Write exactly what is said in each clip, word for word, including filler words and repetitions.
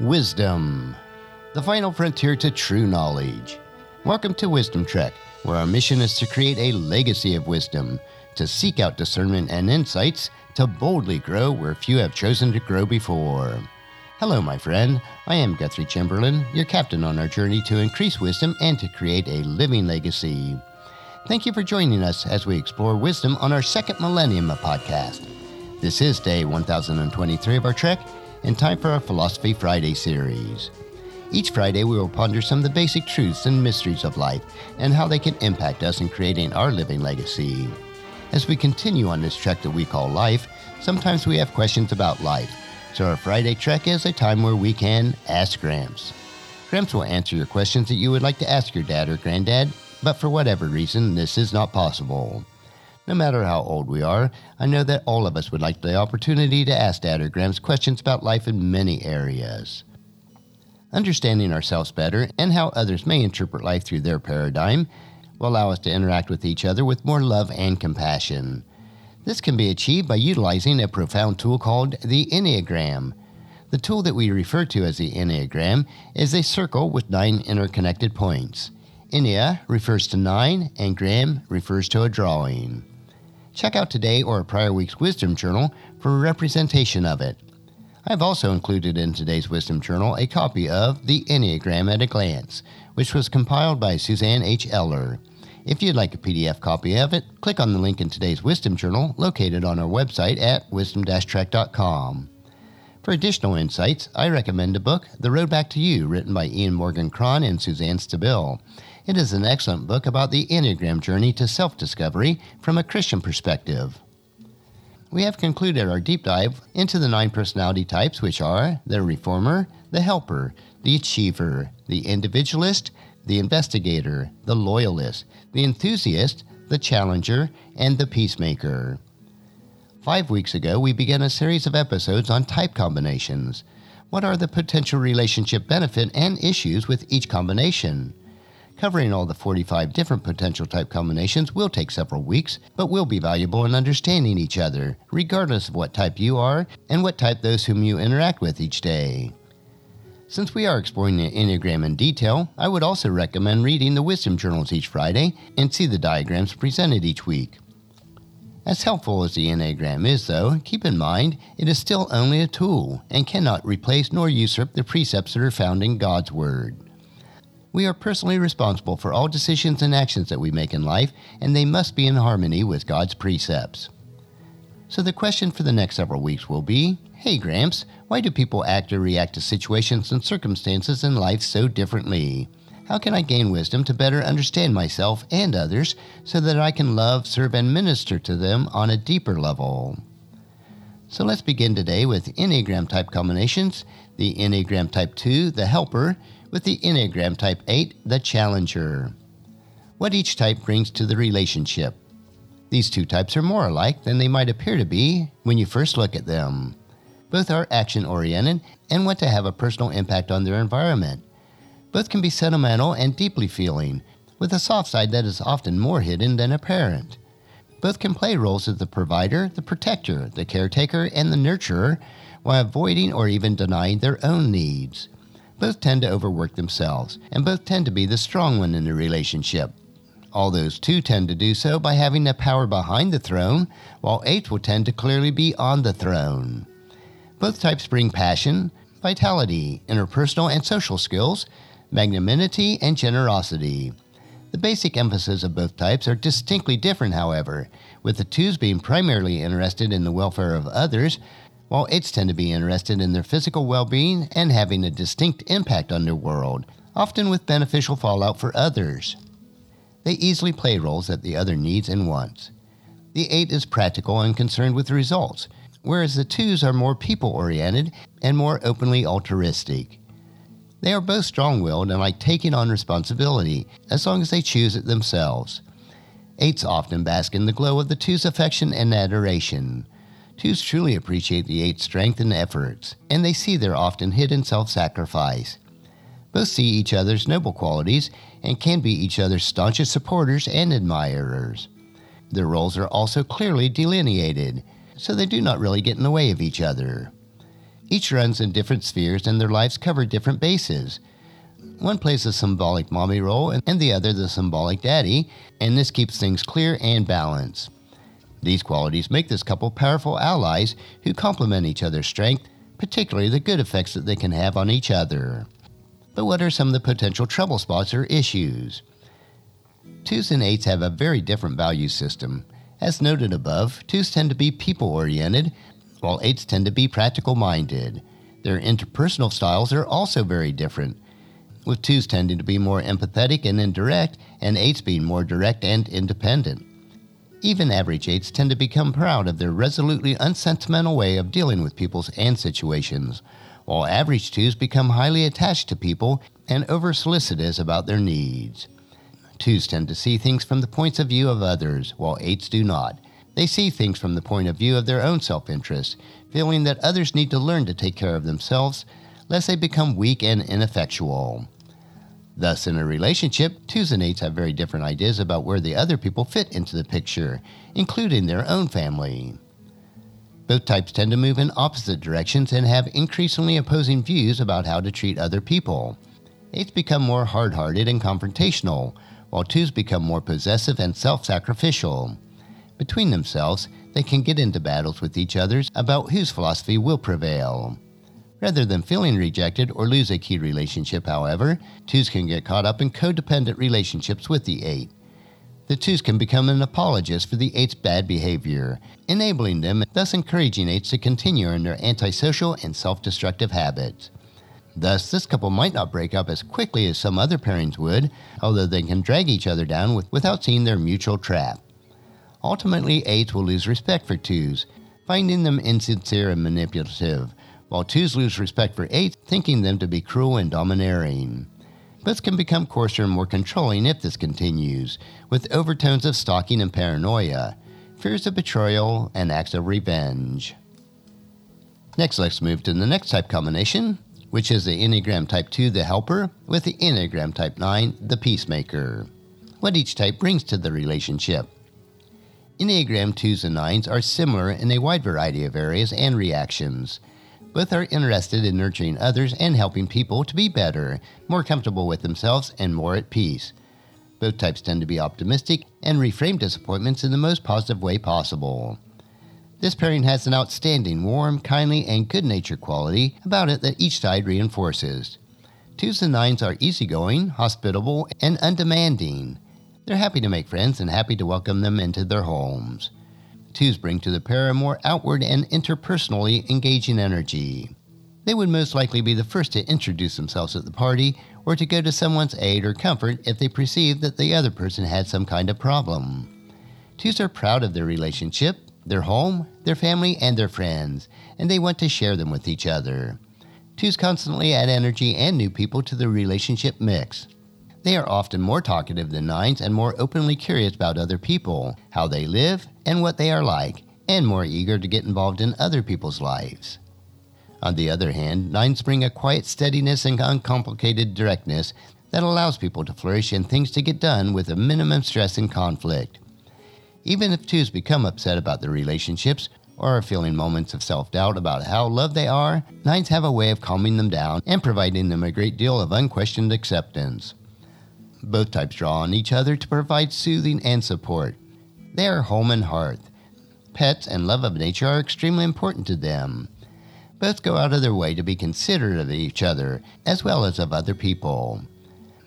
Wisdom, the final frontier to true knowledge. Welcome to Wisdom Trek, where our mission is to create a legacy of wisdom, to seek out discernment and insights, to boldly grow where few have chosen to grow before. Hello, my friend. I am Guthrie Chamberlain, your captain on our journey to increase wisdom and to create a living legacy. Thank you for joining us as we explore wisdom on our second millennium of podcast. This is day one thousand twenty-three of our trek, in time for our Philosophy Friday series. Each Friday, we will ponder some of the basic truths and mysteries of life and how they can impact us in creating our living legacy. As we continue on this trek that we call life, sometimes we have questions about life, so our Friday trek is a time where we can ask Gramps. Gramps will answer your questions that you would like to ask your dad or granddad, but for whatever reason, this is not possible. No matter how old we are, I know that all of us would like the opportunity to ask Dad or Gramps questions about life in many areas. Understanding ourselves better and how others may interpret life through their paradigm will allow us to interact with each other with more love and compassion. This can be achieved by utilizing a profound tool called the Enneagram. The tool that we refer to as the Enneagram is a circle with nine interconnected points. Ennea refers to nine, and gram refers to a drawing. Check out today or a prior week's Wisdom Journal for a representation of it. I've also included in today's Wisdom Journal a copy of The Enneagram at a Glance, which was compiled by Suzanne H. Eller. If you'd like a P D F copy of it, click on the link in today's Wisdom Journal located on our website at wisdom dash trek dot com. For additional insights, I recommend the book, The Road Back to You, written by Ian Morgan Cron and Suzanne Stabile. It is an excellent book about the Enneagram journey to self-discovery from a Christian perspective. We have concluded our deep dive into the nine personality types, which are the reformer, the helper, the achiever, the individualist, the investigator, the loyalist, the enthusiast, the challenger, and the peacemaker. Five weeks ago, we began a series of episodes on type combinations. What are the potential relationship benefit and issues with each combination? Covering all the forty-five different potential type combinations will take several weeks, but will be valuable in understanding each other, regardless of what type you are and what type those whom you interact with each day. Since we are exploring the Enneagram in detail, I would also recommend reading the Wisdom Journals each Friday and see the diagrams presented each week. As helpful as the Enneagram is, though, keep in mind it is still only a tool and cannot replace nor usurp the precepts that are found in God's Word. We are personally responsible for all decisions and actions that we make in life, and they must be in harmony with God's precepts. So the question for the next several weeks will be, hey Gramps, why do people act or react to situations and circumstances in life so differently? How can I gain wisdom to better understand myself and others so that I can love, serve, and minister to them on a deeper level? So let's begin today with Enneagram type combinations, the Enneagram type two, the helper, with the Enneagram type eight, the challenger. What each type brings to the relationship. These two types are more alike than they might appear to be when you first look at them. Both are action-oriented and want to have a personal impact on their environment. Both can be sentimental and deeply feeling, with a soft side that is often more hidden than apparent. Both can play roles of the provider, the protector, the caretaker, and the nurturer, while avoiding or even denying their own needs. Both tend to overwork themselves, and both tend to be the strong one in the relationship. All those two tend to do so by having the power behind the throne, while eight will tend to clearly be on the throne. Both types bring passion, vitality, interpersonal and social skills, magnanimity, and generosity. The basic emphasis of both types are distinctly different, however, with the twos being primarily interested in the welfare of others, while eights tend to be interested in their physical well-being and having a distinct impact on their world, often with beneficial fallout for others. They easily play roles that the other needs and wants. The eight is practical and concerned with results, whereas the twos are more people-oriented and more openly altruistic. They are both strong-willed and like taking on responsibility, as long as they choose it themselves. Eights often bask in the glow of the two's affection and adoration. Twos truly appreciate the eight's strength and efforts, and they see their often hidden self-sacrifice. Both see each other's noble qualities and can be each other's staunchest supporters and admirers. Their roles are also clearly delineated, so they do not really get in the way of each other. Each runs in different spheres and their lives cover different bases. One plays the symbolic mommy role and the other the symbolic daddy, and this keeps things clear and balanced. These qualities make this couple powerful allies who complement each other's strength, particularly the good effects that they can have on each other. But what are some of the potential trouble spots or issues? Twos and eights have a very different value system. As noted above, twos tend to be people-oriented, while eights tend to be practical-minded. Their interpersonal styles are also very different, with twos tending to be more empathetic and indirect, and eights being more direct and independent. Even average eights tend to become proud of their resolutely unsentimental way of dealing with people and situations, while average twos become highly attached to people and over-solicitous about their needs. Twos tend to see things from the points of view of others, while eights do not. They see things from the point of view of their own self-interest, feeling that others need to learn to take care of themselves, lest they become weak and ineffectual. Thus, in a relationship, twos and eights have very different ideas about where the other people fit into the picture, including their own family. Both types tend to move in opposite directions and have increasingly opposing views about how to treat other people. Eights become more hard-hearted and confrontational, while twos become more possessive and self-sacrificial. Between themselves, they can get into battles with each other about whose philosophy will prevail. Rather than feeling rejected or lose a key relationship, however, twos can get caught up in codependent relationships with the eight. The twos can become an apologist for the eight's bad behavior, enabling them and thus encouraging eights to continue in their antisocial and self-destructive habits. Thus, this couple might not break up as quickly as some other pairings would, although they can drag each other down with, without seeing their mutual trap. Ultimately, eights will lose respect for twos, finding them insincere and manipulative, while twos lose respect for eights, thinking them to be cruel and domineering. Both can become coarser and more controlling if this continues, with overtones of stalking and paranoia, fears of betrayal, and acts of revenge. Next, let's move to the next type combination, which is the Enneagram Type two, the Helper, with the Enneagram Type nine, the Peacemaker. What each type brings to the relationship. Enneagram twos and nines are similar in a wide variety of areas and reactions. Both are interested in nurturing others and helping people to be better, more comfortable with themselves, and more at peace. Both types tend to be optimistic and reframe disappointments in the most positive way possible. This pairing has an outstanding, warm, kindly, and good-natured quality about it that each side reinforces. Twos and nines are easygoing, hospitable, and undemanding. They're happy to make friends and happy to welcome them into their homes. Twos bring to the pair a more outward and interpersonally engaging energy. They would most likely be the first to introduce themselves at the party or to go to someone's aid or comfort if they perceive that the other person had some kind of problem. Twos are proud of their relationship, their home, their family, and their friends, and they want to share them with each other. Twos constantly add energy and new people to the relationship mix. They are often more talkative than nines and more openly curious about other people, how they live, and what they are like, and more eager to get involved in other people's lives. On the other hand, nines bring a quiet steadiness and uncomplicated directness that allows people to flourish and things to get done with a minimum stress and conflict. Even if twos become upset about their relationships or are feeling moments of self-doubt about how loved they are, nines have a way of calming them down and providing them a great deal of unquestioned acceptance. Both types draw on each other to provide soothing and support. They are home and hearth. Pets and love of nature are extremely important to them. Both go out of their way to be considerate of each other, as well as of other people.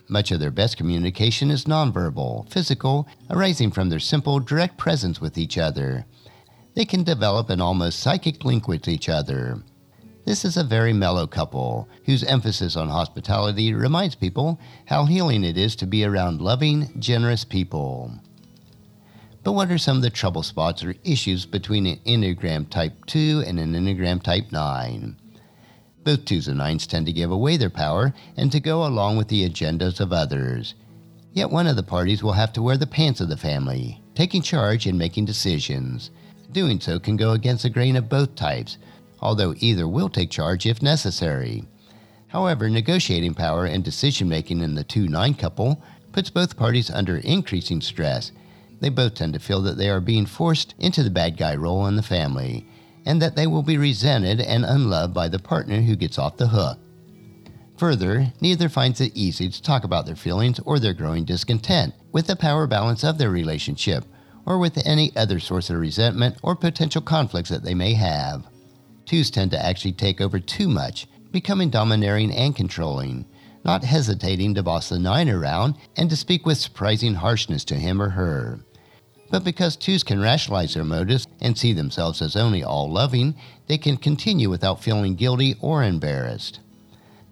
Much of their best communication is nonverbal, physical, arising from their simple, direct presence with each other. They can develop an almost psychic link with each other. This is a very mellow couple, whose emphasis on hospitality reminds people how healing it is to be around loving, generous people. But what are some of the trouble spots or issues between an Enneagram Type two and an Enneagram Type nine? Both twos and nines tend to give away their power and to go along with the agendas of others. Yet one of the parties will have to wear the pants of the family, taking charge and making decisions. Doing so can go against the grain of both types, although either will take charge if necessary. However, negotiating power and decision-making in the two nine couple puts both parties under increasing stress. They both tend to feel that they are being forced into the bad guy role in the family, and that they will be resented and unloved by the partner who gets off the hook. Further, neither finds it easy to talk about their feelings or their growing discontent with the power balance of their relationship, or with any other source of resentment or potential conflicts that they may have. Twos tend to actually take over too much, becoming domineering and controlling, not hesitating to boss the nine around and to speak with surprising harshness to him or her. But because twos can rationalize their motives and see themselves as only all-loving, they can continue without feeling guilty or embarrassed.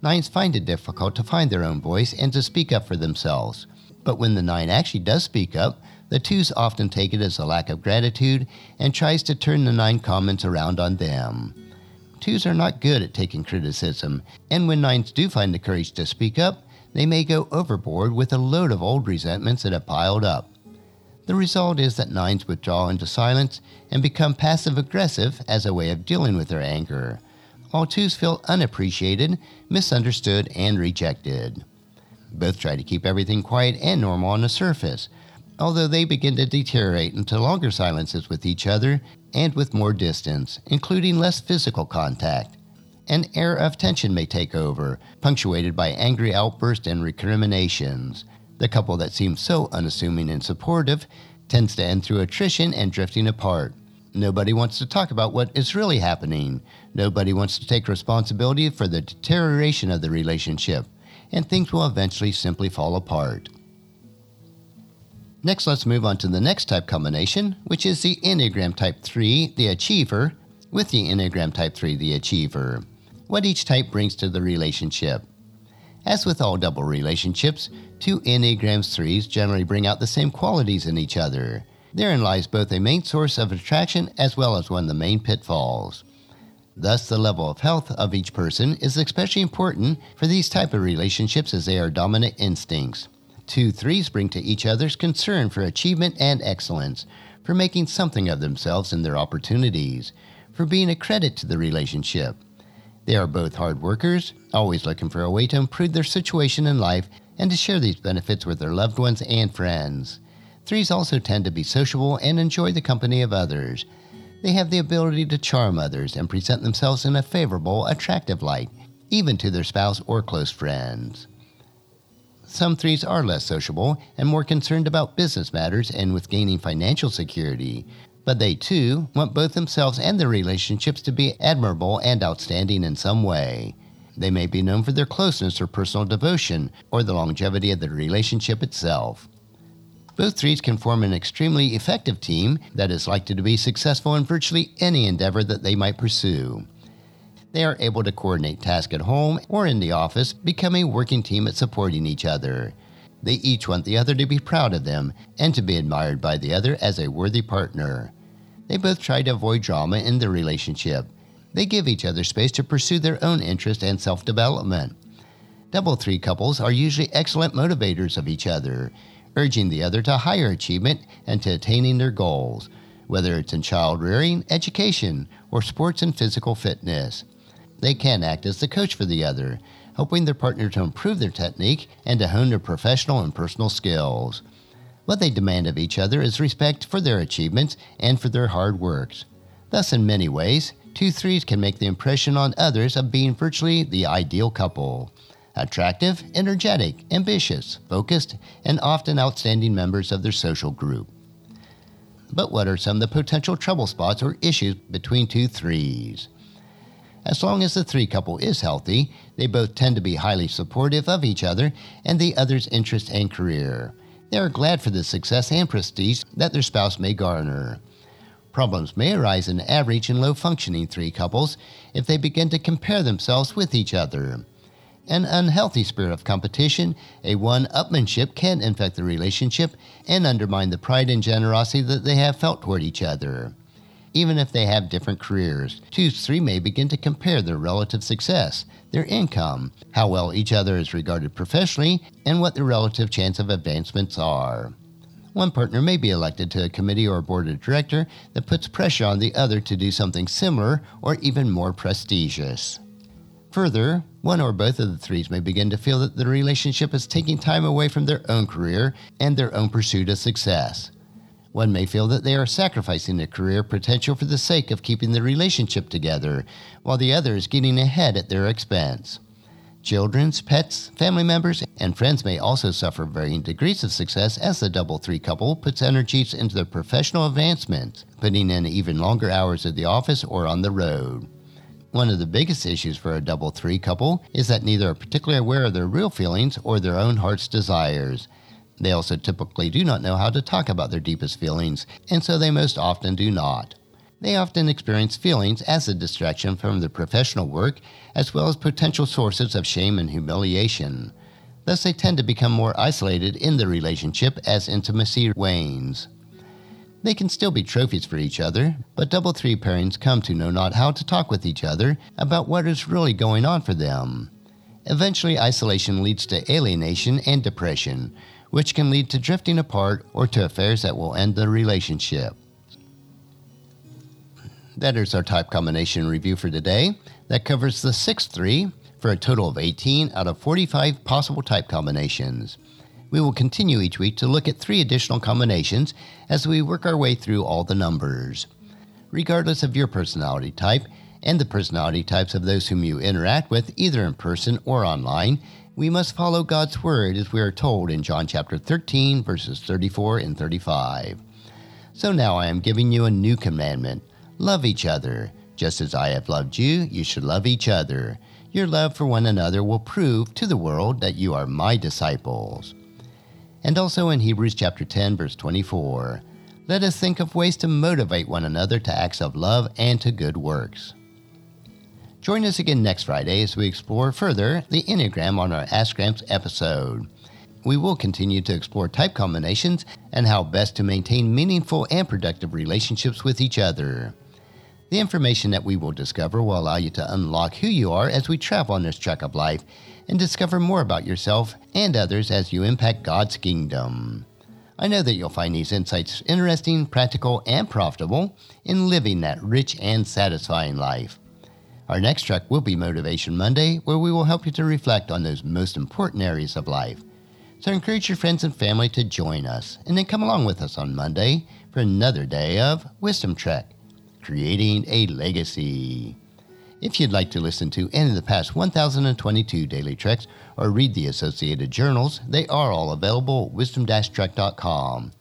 Nines find it difficult to find their own voice and to speak up for themselves. But when the nine actually does speak up, the twos often take it as a lack of gratitude and tries to turn the nine comments around on them. Twos are not good at taking criticism, and when nines do find the courage to speak up, they may go overboard with a load of old resentments that have piled up. The result is that nines withdraw into silence and become passive-aggressive as a way of dealing with their anger, while twos feel unappreciated, misunderstood, and rejected. Both try to keep everything quiet and normal on the surface, although they begin to deteriorate into longer silences with each other and with more distance, including less physical contact. An air of tension may take over, punctuated by angry outbursts and recriminations. The couple that seems so unassuming and supportive tends to end through attrition and drifting apart. Nobody wants to talk about what is really happening. Nobody wants to take responsibility for the deterioration of the relationship, and things will eventually simply fall apart. Next, let's move on to the next type combination, which is the Enneagram Type three, the Achiever, with the Enneagram Type three, the Achiever. What each type brings to the relationship. As with all double relationships, two Enneagram threes generally bring out the same qualities in each other. Therein lies both a main source of attraction as well as one of the main pitfalls. Thus, the level of health of each person is especially important for these type of relationships as they are dominant instincts. Two threes bring to each other's concern for achievement and excellence, for making something of themselves and their opportunities, for being a credit to the relationship. They are both hard workers, always looking for a way to improve their situation in life and to share these benefits with their loved ones and friends. Threes also tend to be sociable and enjoy the company of others. They have the ability to charm others and present themselves in a favorable, attractive light, even to their spouse or close friends. Some threes are less sociable and more concerned about business matters and with gaining financial security, but they too want both themselves and their relationships to be admirable and outstanding in some way. They may be known for their closeness or personal devotion or the longevity of the relationship itself. Both threes can form an extremely effective team that is likely to be successful in virtually any endeavor that they might pursue. They are able to coordinate tasks at home or in the office, becoming a working team at supporting each other. They each want the other to be proud of them and to be admired by the other as a worthy partner. They both try to avoid drama in their relationship. They give each other space to pursue their own interests and self-development. Double three couples are usually excellent motivators of each other, urging the other to higher achievement and to attaining their goals, whether it's in child rearing, education, or sports and physical fitness. They can act as the coach for the other, helping their partner to improve their technique and to hone their professional and personal skills. What they demand of each other is respect for their achievements and for their hard works. Thus, in many ways, two threes can make the impression on others of being virtually the ideal couple. Attractive, energetic, ambitious, focused, and often outstanding members of their social group. But what are some of the potential trouble spots or issues between two threes? As long as the three couple is healthy, they both tend to be highly supportive of each other and the other's interests and career. They are glad for the success and prestige that their spouse may garner. Problems may arise in average and low-functioning three couples if they begin to compare themselves with each other. An unhealthy spirit of competition, a one-upmanship, can infect the relationship and undermine the pride and generosity that they have felt toward each other. Even if they have different careers, twos, three may begin to compare their relative success, their income, how well each other is regarded professionally, and what their relative chance of advancements are. One partner may be elected to a committee or a board of director that puts pressure on the other to do something similar or even more prestigious. Further, one or both of the threes may begin to feel that the relationship is taking time away from their own career and their own pursuit of success. One may feel that they are sacrificing their career potential for the sake of keeping the relationship together, while the other is getting ahead at their expense. Children, pets, family members, and friends may also suffer varying degrees of success as the double three couple puts energies into their professional advancements, putting in even longer hours at the office or on the road. One of the biggest issues for a double three couple is that neither are particularly aware of their real feelings or their own heart's desires. They also typically do not know how to talk about their deepest feelings, and so they most often do not. They often experience feelings as a distraction from their professional work, as well as potential sources of shame and humiliation. Thus, they tend to become more isolated in the relationship as intimacy wanes. They can still be trophies for each other, but double three pairings come to know not how to talk with each other about what is really going on for them. Eventually, isolation leads to alienation and depression, which can lead to drifting apart or to affairs that will end the relationship. That is our type combination review for today. That covers the sixth three for a total of eighteen out of forty-five possible type combinations. We will continue each week to look at three additional combinations as we work our way through all the numbers. Regardless of your personality type and the personality types of those whom you interact with, either in person or online, we must follow God's word as we are told in John chapter thirteen, verses thirty-four and thirty-five. So now I am giving you a new commandment. Love each other. Just as I have loved you, you should love each other. Your love for one another will prove to the world that you are my disciples. And also in Hebrews chapter ten, verse twenty-four, let us think of ways to motivate one another to acts of love and to good works. Join us again next Friday as we explore further the Enneagram on our Ask Gramps episode. We will continue to explore type combinations and how best to maintain meaningful and productive relationships with each other. The information that we will discover will allow you to unlock who you are as we travel on this trek of life and discover more about yourself and others as you impact God's kingdom. I know that you'll find these insights interesting, practical, and profitable in living that rich and satisfying life. Our next trek will be Motivation Monday, where we will help you to reflect on those most important areas of life. So encourage your friends and family to join us, and then come along with us on Monday for another day of Wisdom Trek, Creating a Legacy. If you'd like to listen to any of the past one thousand twenty-two Daily Treks or read the associated journals, they are all available at wisdom dash trek dot com.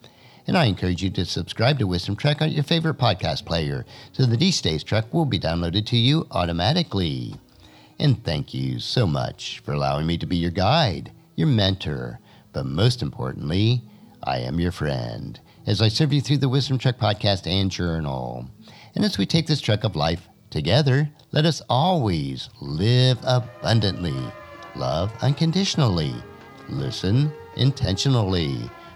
And I encourage you to subscribe to Wisdom Trek on your favorite podcast player so that each day's trek will be downloaded to you automatically. And thank you so much for allowing me to be your guide, your mentor, but most importantly, I am your friend as I serve you through the Wisdom Trek podcast and journal. And as we take this trek of life together, let us always live abundantly, love unconditionally, listen intentionally,